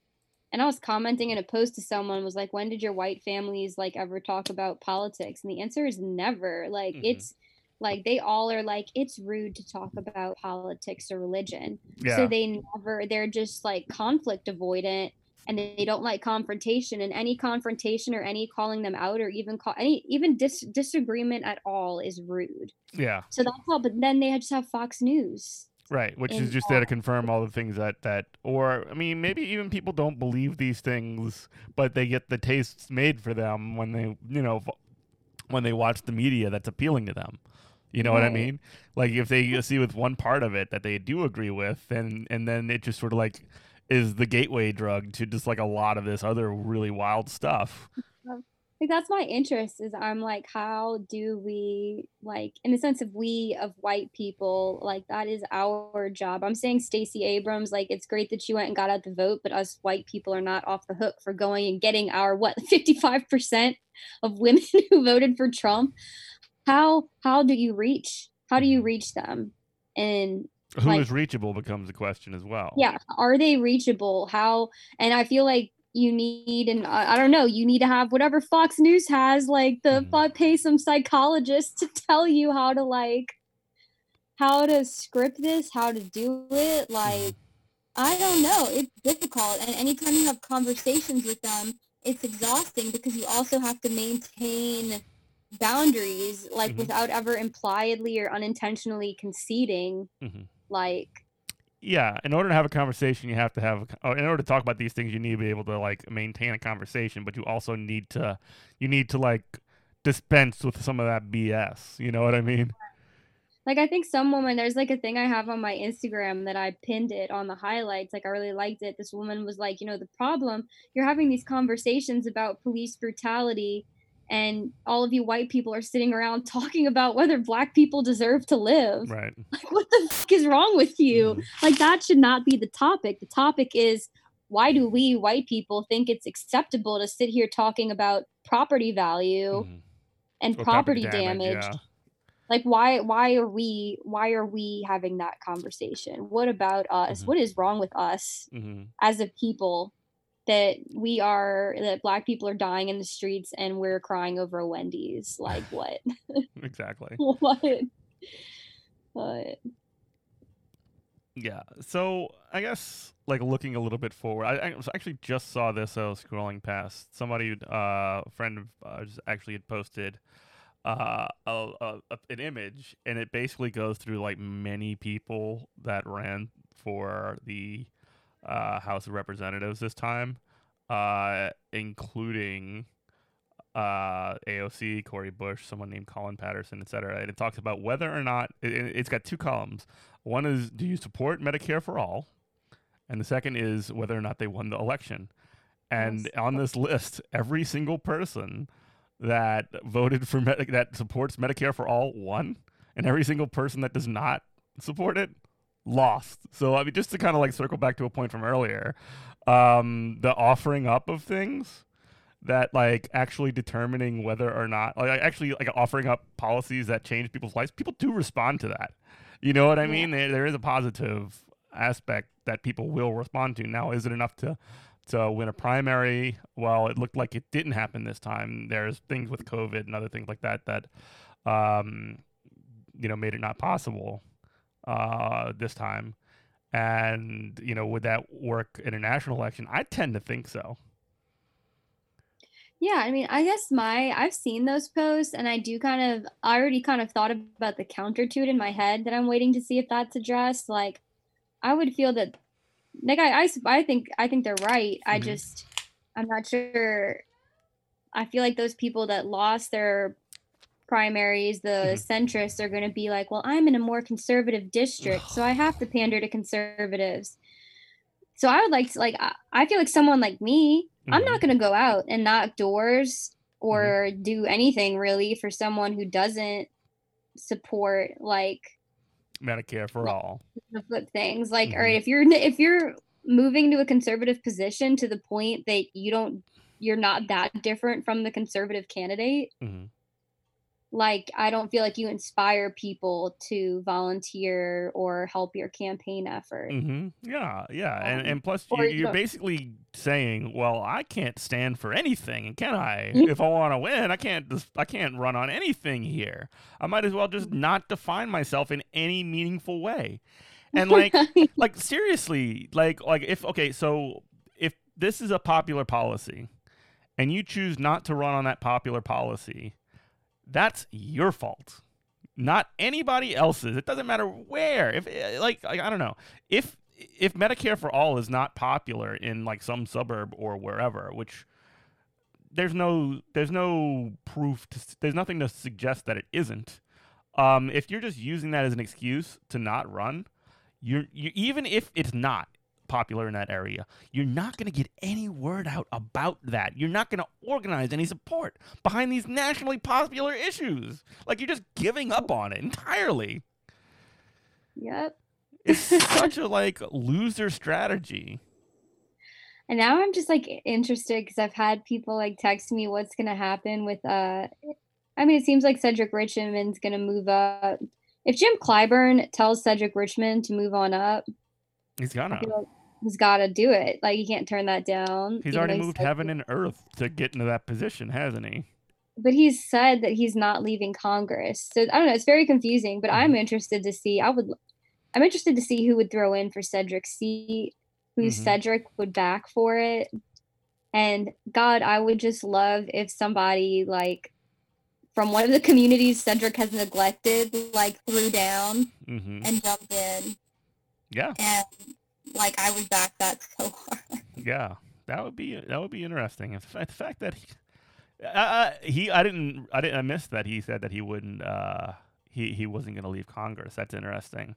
And I was commenting in a post to someone was like, when did your white families like ever talk about politics? And the answer is never. Like, mm-hmm. it's like they all are like, it's rude to talk about politics or religion. Yeah. So they never, they're just like conflict avoidant. And they don't like confrontation, and any confrontation or any calling them out or even call any even dis- disagreement at all is rude. Yeah. So that's all. But then they just have Fox News. Right. Which is just there to confirm all the things that that or I mean, maybe even people don't believe these things, but they get the tastes made for them when they, you know, when they watch the media that's appealing to them. You know right. what I mean? Like if they see with one part of it that they do agree with, and and then it just sort of like is the gateway drug to just like a lot of this other really wild stuff. Like that's my interest is I'm like, how do we like, in the sense of we of white people, like that is our job. I'm saying Stacey Abrams, like it's great that she went and got out the vote, but us white people are not off the hook for going and getting our, what, fifty-five percent of women who voted for Trump. How, how do you reach, how do you reach them? And who like, is reachable becomes a question as well. Yeah. Are they reachable? How? And I feel like you need, and I, I don't know, you need to have whatever Fox News has, like the mm. pay some psychologist to tell you how to like, how to script this, how to do it. Like, I don't know. It's difficult. And anytime you have conversations with them, it's exhausting because you also have to maintain boundaries, like mm-hmm. without ever impliedly or unintentionally conceding. Mm-hmm. Like yeah in order to have a conversation you have to have a, in order to talk about these things you need to be able to like maintain a conversation, but you also need to you need to like dispense with some of that B S. You know what I mean? like, I think some woman, there's like a thing I have on my Instagram that I pinned it on the highlights. Like, I really liked it. This woman was like, you know, the problem, you're having these conversations about police brutality and all of you white people are sitting around talking about whether black people deserve to live. Right. Like, what the fuck is wrong with you? Mm. Like, that should not be the topic. The topic is, why do we white people think it's acceptable to sit here talking about property value mm. and or property, property damage? damage. Yeah. Like, why why are we why are we having that conversation? What about us? Mm-hmm. What is wrong with us mm-hmm. as a people that we are that black people are dying in the streets and we're crying over a Wendy's? Like, what? Exactly. what? What? Yeah. So I guess, like, looking a little bit forward, I, I actually just saw this. I was scrolling past somebody, uh, a friend of ours actually had posted Uh, a, a, a, an image, and it basically goes through like many people that ran for the uh, House of Representatives this time, uh, including uh, A O C, Cori Bush, someone named Colin Patterson, et cetera. And it talks about whether or not it, it's got two columns. One is, do you support Medicare for all? And the second is whether or not they won the election. And yes. on this list, every single person that voted for Medi- that supports Medicare for all won, and every single person that does not support it lost. So I mean, just to kind of like circle back to a point from earlier, um, the offering up of things that like actually determining whether or not like actually like offering up policies that change people's lives, people do respond to that. You know what I mean? Yeah. There, there is a positive aspect that people will respond to. Now, is it enough to? So win a primary, well, it looked like it didn't happen this time. There's things with COVID and other things like that that, um, you know, made it not possible uh, this time. And, you know, would that work in a national election? I tend to think so. Yeah, I mean, I guess my, I've seen those posts, and I do kind of, I already kind of thought about the counter to it in my head that I'm waiting to see if that's addressed. Like, I would feel that Like I, I, I think I think they're right. I just, I'm not sure. I feel like those people that lost their primaries, the mm-hmm. centrists, are going to be like, well, I'm in a more conservative district, so I have to pander to conservatives. So I would like to, like, I, I feel like someone like me, mm-hmm. I'm not going to go out and knock doors or mm-hmm. do anything really for someone who doesn't support, like, Medicare for all flip things like mm-hmm. all right, if you're if you're moving to a conservative position to the point that you don't you're not that different from the conservative candidate, mm-hmm. like I don't feel like you inspire people to volunteer or help your campaign effort. Mm-hmm. yeah yeah um, and, and plus or, you're, you're basically saying, well, I can't stand for anything, can I? If I want to win, I can't just, I can't run on anything here. I might as well just not define myself in any meaningful way. And like like seriously, like like if okay, so if this is a popular policy and you choose not to run on that popular policy, that's your fault, not anybody else's. It doesn't matter where. If like, like I don't know, if if Medicare for all is not popular in like some suburb or wherever, which there's no there's no proof, to, there's nothing to suggest that it isn't. Um, if you're just using that as an excuse to not run, you're you even if it's not popular in that area, you're not going to get any word out about that. You're not going to organize any support behind these nationally popular issues. Like, you're just giving up on it entirely. Yep. It's such a like loser strategy. And now I'm just like interested because I've had people like text me what's going to happen with uh I mean, it seems like Cedric Richmond's going to move up. If Jim Clyburn tells Cedric Richmond to move on up, he's gonna He's got to do it. Like, you can't turn that down. He's already moved heaven and earth to get into that position, hasn't he? But he's said that he's not leaving Congress. So, I don't know. It's very confusing, but I'm interested to see. I would, I'm interested to see who would throw in for Cedric's seat, who mm-hmm. Cedric would back for it. And, God, I would just love if somebody, like, from one of the communities Cedric has neglected, like, threw down mm-hmm. and jumped in. Yeah. And, like, I would back that so hard. Yeah, that would be that would be interesting. In fact, the fact that he, uh, he, I didn't, I didn't, I missed that he said that he wouldn't, uh, he he wasn't going to leave Congress. That's interesting.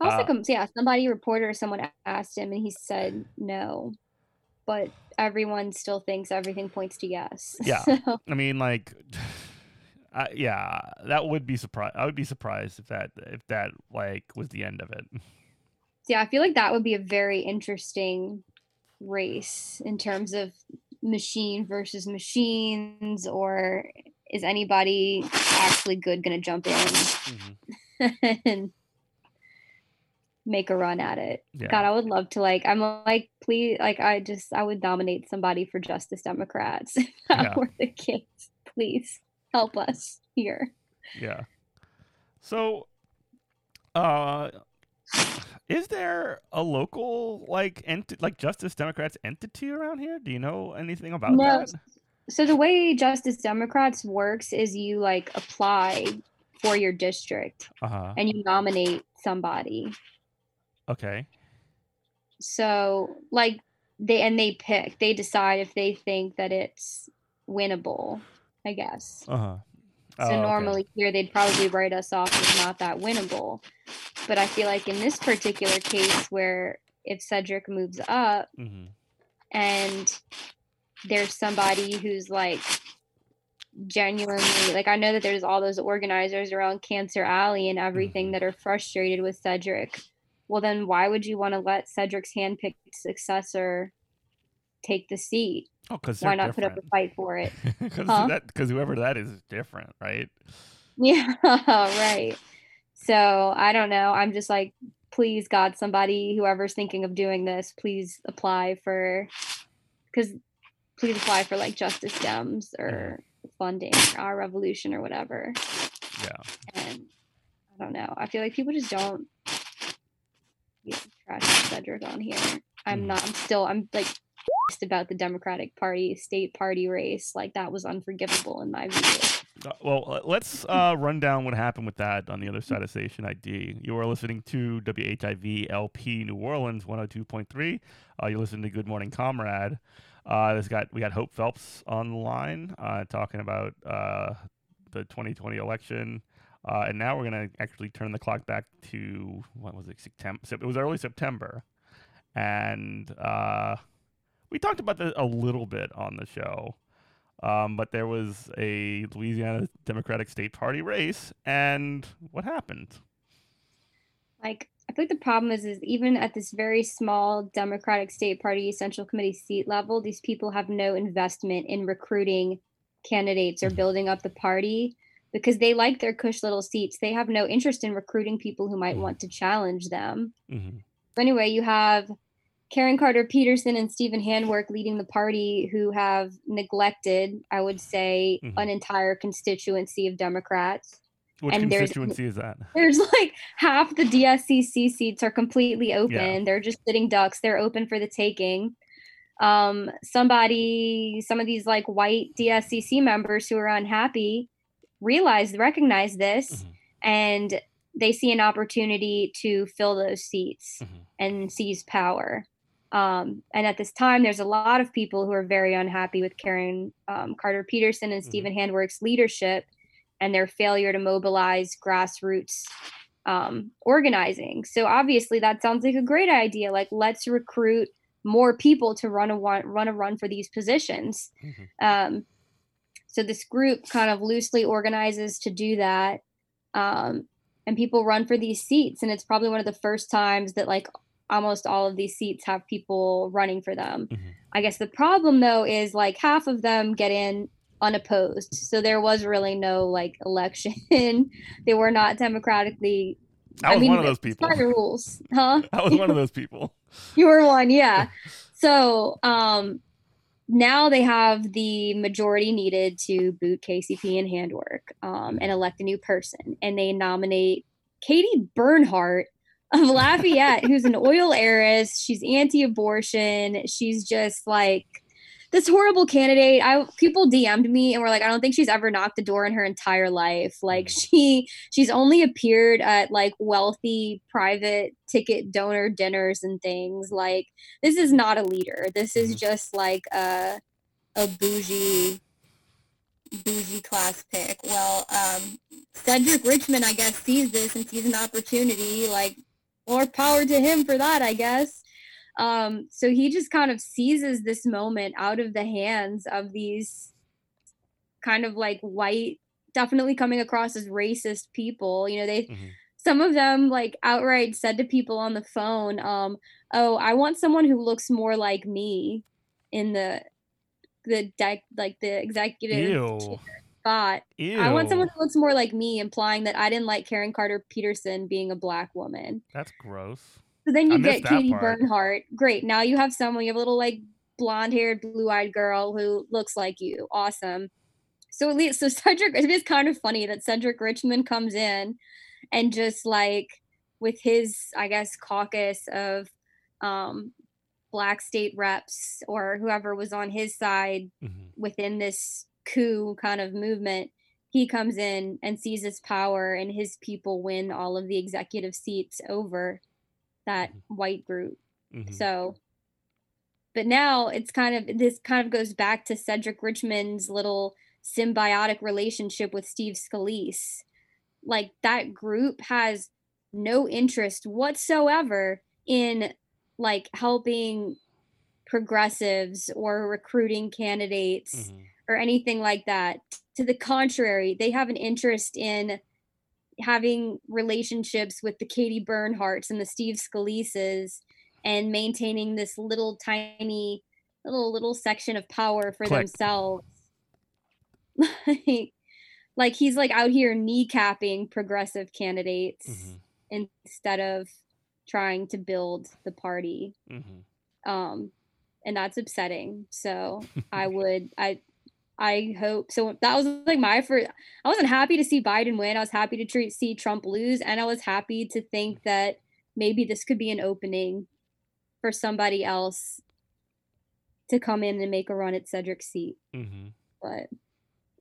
Also, uh, yeah, somebody, reporter, someone asked him, and he said no. But everyone still thinks everything points to yes. Yeah, so. I mean, like, uh, yeah, that would be surprised. I would be surprised if that if that like was the end of it. Yeah, I feel like that would be a very interesting race in terms of machine versus machines, or is anybody actually good going to jump in mm-hmm. and make a run at it? Yeah. God, I would love to, like, I'm like, please, like, I just, I would nominate somebody for Justice Democrats if that yeah. were the case. Please help us here. Yeah. So, uh, is there a local, like, enti- like Justice Democrats entity around here? Do you know anything about no. that? So the way Justice Democrats works is you, like, apply for your district uh-huh. and you nominate somebody. Okay. So, like, they, and they pick, they decide if they think that it's winnable, I guess. Uh-huh. So oh, normally okay. here they'd probably write us off as not that winnable. But I feel like in this particular case where if Cedric moves up mm-hmm. and there's somebody who's like genuinely, like I know that there's all those organizers around Cancer Alley and everything mm-hmm. that are frustrated with Cedric. Well, then why would you want to let Cedric's handpicked successor take the seat? Oh, because why not different. Put up a fight for it? Because huh? whoever that is is different, right? Yeah, right. So I don't know. I'm just like, please, God, somebody, whoever's thinking of doing this, please apply for, because please apply for like Justice Dems or yeah. funding or Our Revolution or whatever. Yeah. And I don't know. I feel like people just don't get trash Cedric on here. I'm mm. not. I'm still. I'm like. About the Democratic Party state party race, like that was unforgivable in my view. Well, let's uh run down what happened with that on the other side of Station I D. You are listening to W H I V L P New Orleans one oh two point three. Uh, you're listening to Good Morning Comrade. Uh, this got we got Hope Phelps on the line uh, talking about uh the twenty twenty election, uh, and now we're gonna actually turn the clock back to what was it September? It was early September, and uh. We talked about this a little bit on the show, um, but there was a Louisiana Democratic State Party race, and what happened? Like, I think the problem is, is even at this very small Democratic State Party Central Committee seat level, these people have no investment in recruiting candidates or building up the party because they like their cush little seats. They have no interest in recruiting people who might mm-hmm. want to challenge them. Mm-hmm. But anyway, you have Karen Carter Peterson and Stephen Handwerk leading the party, who have neglected, I would say, mm-hmm. an entire constituency of Democrats. What and constituency is that? There's like half the D S C C seats are completely open. Yeah. They're just sitting ducks. They're open for the taking. Um, somebody, some of these like white D S C C members who are unhappy realize, recognize this, mm-hmm. and they see an opportunity to fill those seats mm-hmm. and seize power. Um, and at this time, there's a lot of people who are very unhappy with Karen um, Carter Peterson and Stephen mm-hmm. Handwerk's leadership and their failure to mobilize grassroots um, organizing. So obviously, that sounds like a great idea. Like, let's recruit more people to run a run a run for these positions. Mm-hmm. Um, so this group kind of loosely organizes to do that, um, and people run for these seats. And it's probably one of the first times that like almost all of these seats have people running for them. Mm-hmm. I guess the problem though is like half of them get in unopposed. So there was really no like election. They were not democratically. I was I mean, one of those people. Rules, huh? I was one of those people. You were one, yeah. So um, now they have the majority needed to boot K C P and Handwerk um, and elect a new person. And they nominate Katie Bernhardt of Lafayette, who's an oil heiress. She's anti-abortion. She's just like this horrible candidate. I people D M'd me and were like, I don't think she's ever knocked a door in her entire life. Like she she's only appeared at like wealthy private ticket donor dinners and things. Like this is not a leader. This is just like a a bougie bougie class pick. Well, um, Cedric Richmond, I guess, sees this and sees an opportunity, like, more power to him for that, I guess. Um, so he just kind of seizes this moment out of the hands of these kind of like white, definitely coming across as racist people. You know, they, mm-hmm. some of them like outright said to people on the phone, um, oh, I want someone who looks more like me in the, the deck, like the executive Ew. spot. Ew. I want someone who looks more like me, implying that I didn't like Karen Carter Peterson being a black woman. That's gross. So then you I get Katie part. Bernhardt. Great. Now you have someone, you have a little like blonde haired, blue eyed girl who looks like you. Awesome. So at least, so Cedric, it is kind of funny that Cedric Richmond comes in and just like with his, I guess, caucus of um, black state reps or whoever was on his side mm-hmm. within this coup kind of movement, he comes in and sees his power and his people win all of the executive seats over that white group. Mm-hmm. So, but now it's kind of, this kind of goes back to Cedric Richmond's little symbiotic relationship with Steve Scalise. Like that group has no interest whatsoever in like helping progressives or recruiting candidates mm-hmm. or anything like that. To the contrary, they have an interest in having relationships with the Katie Bernhardts and the Steve Scalises and maintaining this little tiny little little section of power for Click. themselves. like, like he's like out here kneecapping progressive candidates mm-hmm. instead of trying to build the party. Mm-hmm. Um, and that's upsetting. So I would, I, I hope so. That was like my first. I wasn't happy to see Biden win. I was happy to treat, see Trump lose, and I was happy to think that maybe this could be an opening for somebody else to come in and make a run at Cedric's seat. Mm-hmm. But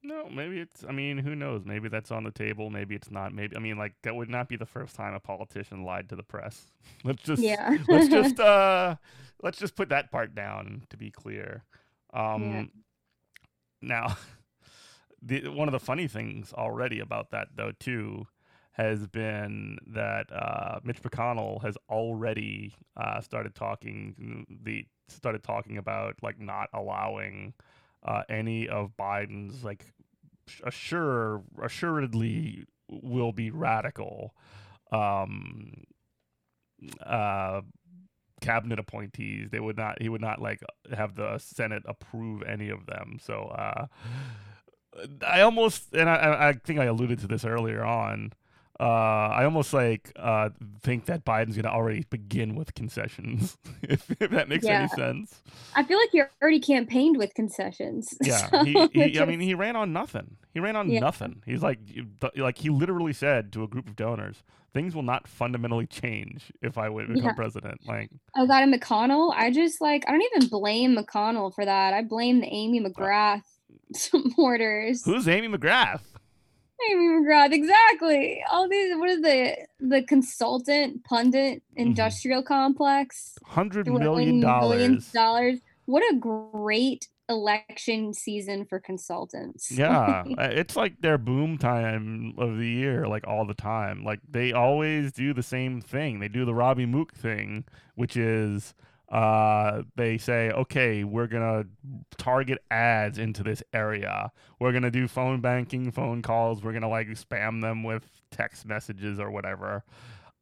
no, maybe it's. I mean, who knows? Maybe that's on the table. Maybe it's not. Maybe I mean, like that would not be the first time a politician lied to the press. Let's just yeah. let's just uh, let's just put that part down. To be clear. Um, yeah. Now, the, one of the funny things already about that, though, too, has been that uh, Mitch McConnell has already uh, started talking the started talking about like not allowing uh, any of Biden's like assure assuredly will be radical um, uh, cabinet appointees. They would not he would not like have the Senate approve any of them. So uh I almost and I, I think I alluded to this earlier on uh I almost like uh think that Biden's gonna already begin with concessions if, if that makes yeah. any sense. I feel like he already campaigned with concessions. Yeah so he, he, I mean he ran on nothing he ran on yeah. nothing. He's like like he literally said to a group of donors, things will not fundamentally change if I would become yeah. president. Like, oh God, and McConnell, I just like I don't even blame McConnell for that. I blame the Amy McGrath uh, supporters. Who's Amy McGrath? Amy McGrath, exactly. All these, what is the the consultant pundit industrial mm-hmm. complex? Hundred million dollars. dollars. What a great election season for consultants. Yeah, it's like their boom time of the year, like all the time. Like they always do the same thing. They do the Robbie Mook thing, which is uh they say, okay, we're gonna target ads into this area, we're gonna do phone banking, phone calls, we're gonna like spam them with text messages or whatever,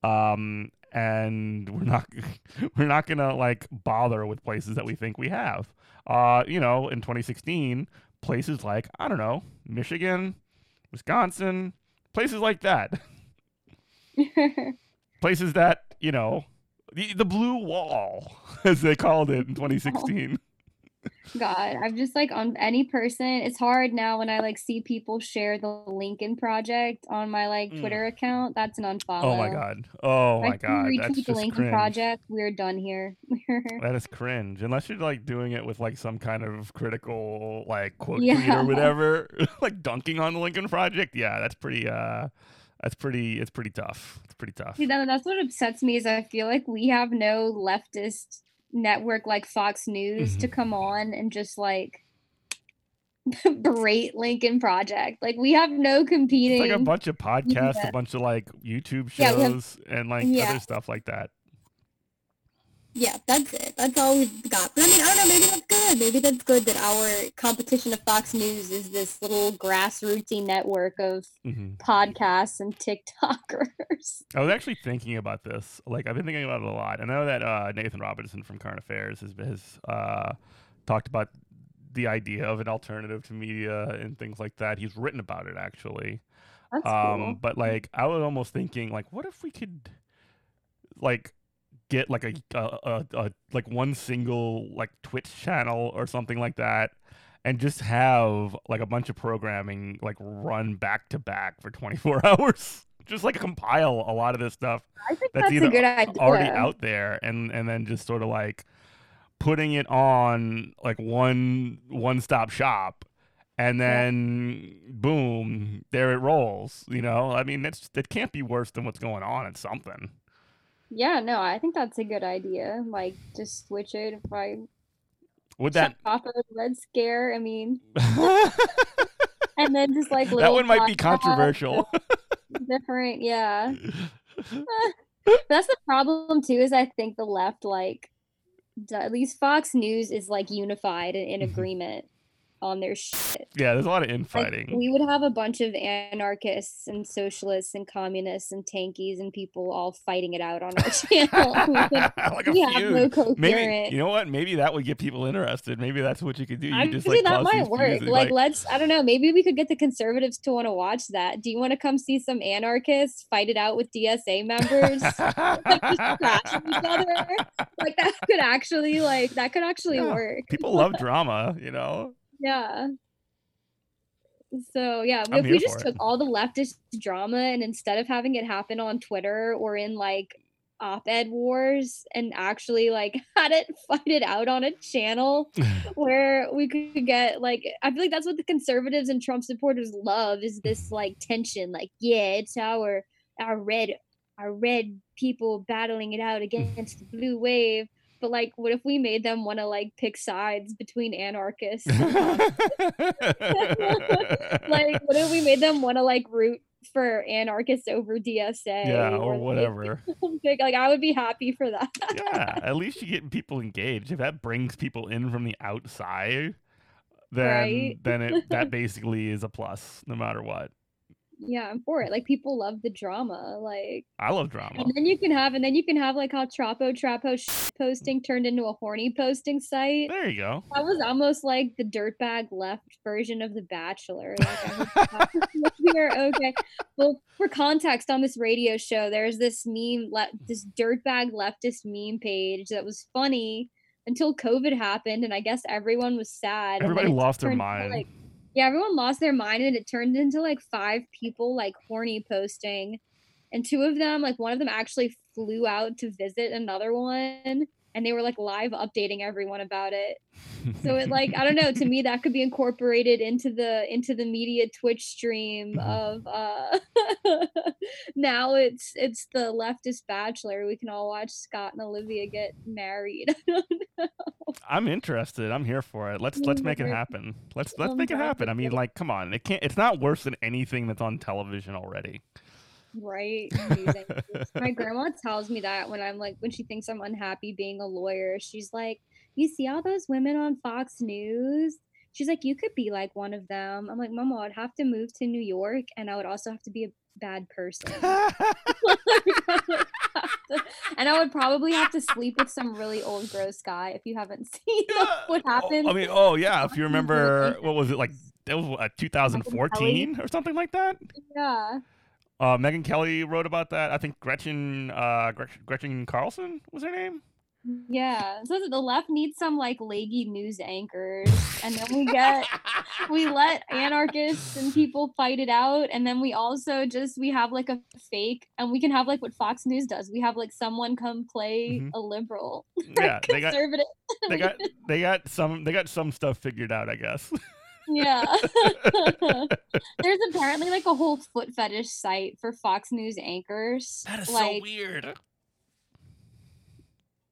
um and we're not we're not gonna like bother with places that we think we have. Uh, you know, in twenty sixteen, places like, I don't know, Michigan, Wisconsin, places like that. Places that, you know, the, the blue wall, as they called it in twenty sixteen. God, I'm just like on any person. It's hard now when I like see people share the Lincoln Project on my like Twitter mm. account. That's an unfollow. Oh my God. Oh my God. Retweet that's the just Lincoln cringe. Project. We're done here. That is cringe. Unless you're like doing it with like some kind of critical like quote yeah. tweet or whatever, like dunking on the Lincoln Project. Yeah, that's pretty. Uh, that's pretty. It's pretty tough. It's pretty tough. See, that, that's what upsets me is I feel like we have no leftist network like Fox News mm-hmm. to come on and just like berate Lincoln Project. Like, we have no competing. It's like a bunch of podcasts, yeah. a bunch of like YouTube shows, yeah, have, and like yeah. other stuff like that. Yeah, that's it. That's all we've got. But I mean, I don't know, maybe that's good. Maybe that's good that our competition to Fox News is this little grassrootsy network of mm-hmm. podcasts and TikTokers. I was actually thinking about this. Like, I've been thinking about it a lot. I know that uh, Nathan Robinson from Current Affairs has, has uh, talked about the idea of an alternative to media and things like that. He's written about it, actually. That's um, cool. But, like, I was almost thinking, like, what if we could, like, get like a, a, a, a like one single like Twitch channel or something like that, and just have like a bunch of programming like run back to back for twenty-four hours, just like compile a lot of this stuff I think that's, that's either a good idea. Already out there, and and then just sort of like putting it on like one one stop shop, and then yeah. boom, there it rolls. You know, I mean, that's that can't be worse than what's going on in something. Yeah, no, I think that's a good idea. Like, just switch it if I would that off of Red Scare. I mean, and then just like little that one might be controversial. Different, yeah. That's the problem too. Is I think the left, like at least Fox News, is like unified and in agreement on their shit. Yeah, there's a lot of infighting. Like, we would have a bunch of anarchists and socialists and communists and tankies and people all fighting it out on our channel. Like we have feud. No coherent. Maybe, you know what? Maybe that would get people interested. Maybe that's what you could do. You I'm just like that might work. Like, like, let's. I don't know. Maybe we could get the conservatives to want to watch that. Do you want to come see some anarchists fight it out with D S A members? Just crashing each other. Like that could actually, like that could actually yeah. work. People love drama, you know. Yeah. So, yeah, if we just took all the leftist drama and instead of having it happen on Twitter or in like op-ed wars, and actually like had it fight it out on a channel where we could get like, I feel like that's what the conservatives and Trump supporters love, is this like tension. Like, yeah, it's our our red our red people battling it out against the blue wave. But like, what if we made them want to like pick sides between anarchists? Like, what if we made them want to like root for anarchists over D S A? Yeah, or, or whatever. Like, like, I would be happy for that. Yeah, at least you get people engaged. If that brings people in from the outside, then right? then it that basically is a plus, no matter what. Yeah, I'm for it. Like, people love the drama. Like, I love drama. And then you can have, and then you can have like how Trapo Trapo sh- posting turned into a horny posting site. There you go. That was almost like the dirtbag left version of The Bachelor. Like, we are okay. Well, for context, on this radio show, there's this meme, le- this dirtbag leftist meme page that was funny until COVID happened, and I guess everyone was sad. Everybody lost their mind. Like, yeah, everyone lost their mind, and it turned into like five people like horny posting, and two of them, like one of them actually flew out to visit another one, and they were like live updating everyone about it. So it like, I don't know, to me that could be incorporated into the into the media Twitch stream of uh now it's it's the leftist Bachelor. We can all watch Scott and Olivia get married. I don't know. I'm interested. I'm here for it. Let's let's make it happen. Let's let's make it happen. I mean, like, come on. It can't. It's not worse than anything that's on television already. Right. My grandma tells me that when I'm like, when she thinks I'm unhappy being a lawyer, she's like, "You see all those women on Fox News?" She's like, "You could be like one of them." I'm like, "Mama, I'd have to move to New York, and I would also have to be a bad person." And I would probably have to sleep with some really old gross guy, if you haven't seen yeah. what happened. I mean, oh yeah, if you remember, what was it like? That was uh, twenty fourteen or something like that. Yeah. Uh, Megyn Kelly wrote about that. I think Gretchen, uh, Gretchen, Gretchen Carlson was her name. Yeah, so the left needs some like leggy news anchors, and then we get we let anarchists and people fight it out, and then we also just we have like a fake, and we can have like what Fox News does. We have like someone come play mm-hmm. a liberal, yeah, like, they conservative. Got, they got they got some they got some stuff figured out, I guess. Yeah. There's apparently like a whole foot fetish site for Fox News anchors. That is like, so weird.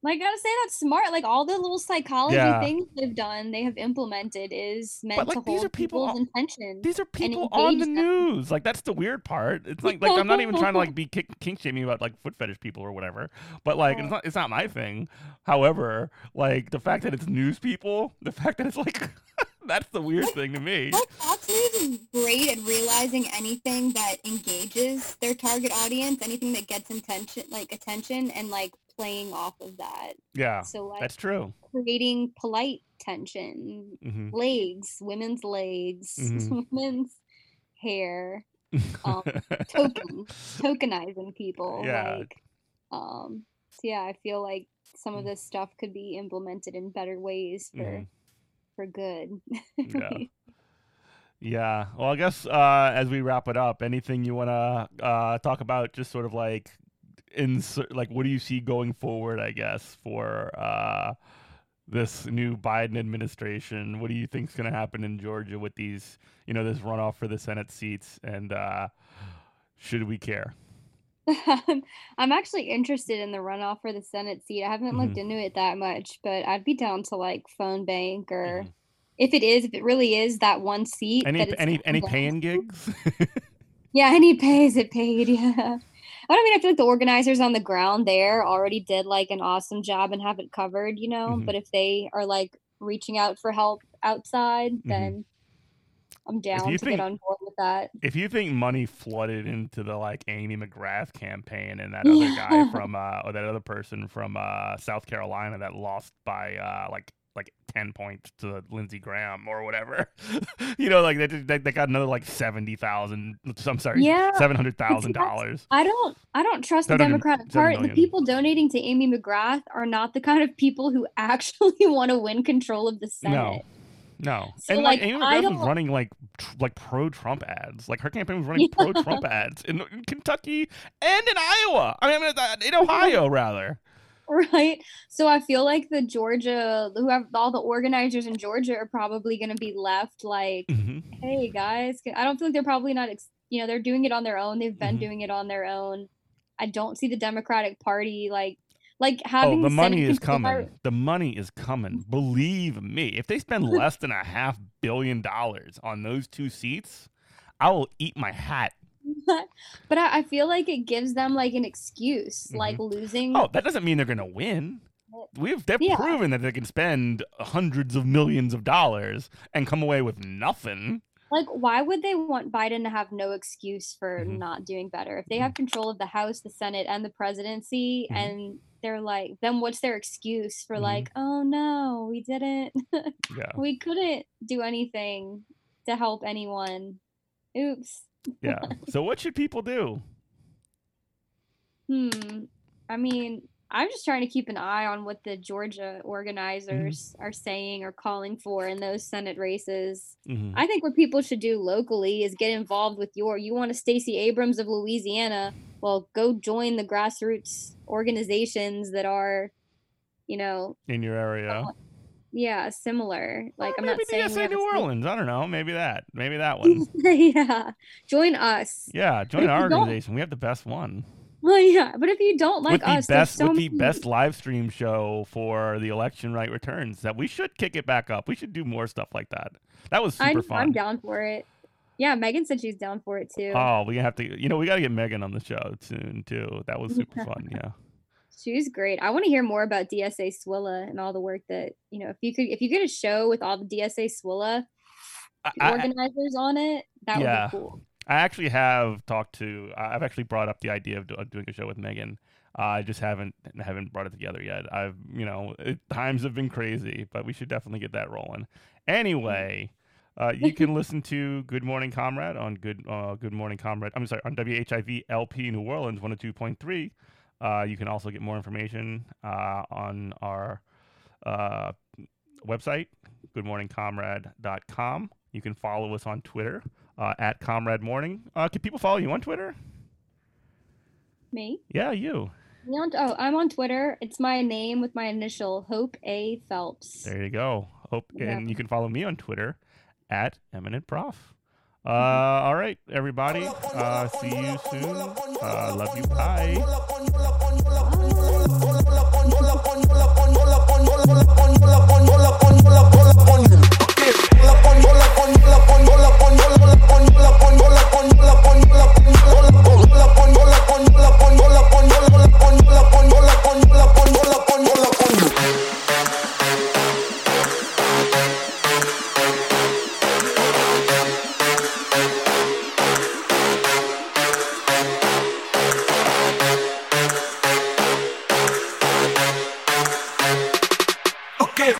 Like, I gotta say that's smart. Like, all the little psychology yeah. things they've done, they have implemented, is meant but, like, to hold these are people people's on, intention. These are people on the them. news. Like, that's the weird part. It's like, like I'm not even trying to like be kink shaming about like foot fetish people or whatever. But like, right. it's not it's not my thing. However, like the fact that it's news people, the fact that it's like that's the weird like, thing to me. Like, Fox News is great at realizing anything that engages their target audience, anything that gets intention, like attention, and like. Playing off of that. Yeah. So like, that's true. Creating polite tension. Mm-hmm. Legs, women's legs, mm-hmm. women's hair, um, token, tokenizing people. Yeah. Like, um, so yeah, I feel like some of this stuff could be implemented in better ways for, mm-hmm. for good. Yeah. Yeah. Well, I guess uh, as we wrap it up, anything you want to uh, talk about, just sort of like, in like what do you see going forward, I guess, for uh this new Biden administration? What do you think's going to happen in Georgia with these, you know, this runoff for the Senate seats, and uh should we care? I'm actually interested in the runoff for the Senate seat. I haven't mm-hmm. looked into it that much, but I'd be down to like phone bank or mm-hmm. if it is if it really is that one seat, any that any any paying gigs. Yeah, any pays it paid. Yeah, I don't mean, I feel like the organizers on the ground there already did like an awesome job and have it covered, you know, mm-hmm. but if they are like reaching out for help outside, mm-hmm. then I'm down to think, get on board with that. If you think money flooded into the like Amy McGrath campaign and that other yeah. guy from, uh, or that other person from uh, South Carolina that lost by uh, like, like ten points to Lindsey Graham or whatever, you know, like they they, they got another like seventy thousand, I'm sorry, yeah. seven hundred thousand dollars. I don't, I don't trust the Democratic Party. The people donating to Amy McGrath are not the kind of people who actually want to win control of the Senate. No, no. So and like, like Amy McGrath was running like, tr- like pro-Trump ads. Like her campaign was running yeah. pro-Trump ads in, in Kentucky and in Iowa. I mean, in Ohio rather. Right. So I feel like the Georgia, who have all the organizers in Georgia are probably going to be left like, mm-hmm. hey guys, I don't feel like they're probably not, ex- you know, they're doing it on their own. They've been mm-hmm. doing it on their own. I don't see the Democratic Party like, like having oh, the money is coming. Our- the money is coming. Believe me, if they spend less than a half billion dollars on those two seats, I will eat my hat. But I, I feel like it gives them like an excuse, mm-hmm. like losing. Oh, that doesn't mean they're gonna win. We've they've yeah. proven that they can spend hundreds of millions of dollars and come away with nothing. Like, why would they want Biden to have no excuse for mm-hmm. not doing better if they mm-hmm. have control of the House, the Senate, and the presidency? Mm-hmm. And they're like, then what's their excuse for mm-hmm. like, oh no, we didn't, yeah. we couldn't do anything to help anyone. Oops. Yeah. So what should people do? Hmm. I mean, I'm just trying to keep an eye on what the Georgia organizers mm-hmm. are saying or calling for in those Senate races. Mm-hmm. I think what people should do locally is get involved with your, you want a Stacey Abrams of Louisiana, well, go join the grassroots organizations that are, you know, in your area. Uh, yeah, similar. Like, well, I'm not saying D S A New Orleans. I don't know. Maybe that. Maybe that one. Yeah. Join us. Yeah, join our organization. We have the best one. Well, yeah, but if you don't like with us, the best, so with many... the best live stream show for the election right returns, that we should kick it back up. We should do more stuff like that. That was super I'm, fun. I'm down for it. Yeah, Megan said she's down for it too. Oh, we have to. You know, we got to get Megan on the show soon too. That was super fun. Yeah. She's great. I want to hear more about D S A Swilla and all the work that, you know, if you could, if you get a show with all the D S A Swilla I, organizers I, on it, that yeah. would be cool. I actually have talked to, I've actually brought up the idea of doing a show with Megan. Uh, I just haven't, haven't brought it together yet. I've, you know, it, times have been crazy, but we should definitely get that rolling. Anyway, uh, you can listen to Good Morning Comrade on Good, uh, Good Morning Comrade. I'm sorry, on W H I V L P New Orleans one oh two point three. Uh, you can also get more information uh, on our uh, website, good morning comrade dot com. You can follow us on Twitter, uh, at Comrade Morning. Uh, can people follow you on Twitter? Me? Yeah, you. Oh, I'm on Twitter. It's my name with my initial, Hope A. Phelps. There you go. Hope, yeah. And you can follow me on Twitter, at Eminent Prof. Uh, all right, everybody. Uh, see you soon. Uh, love you. Bye.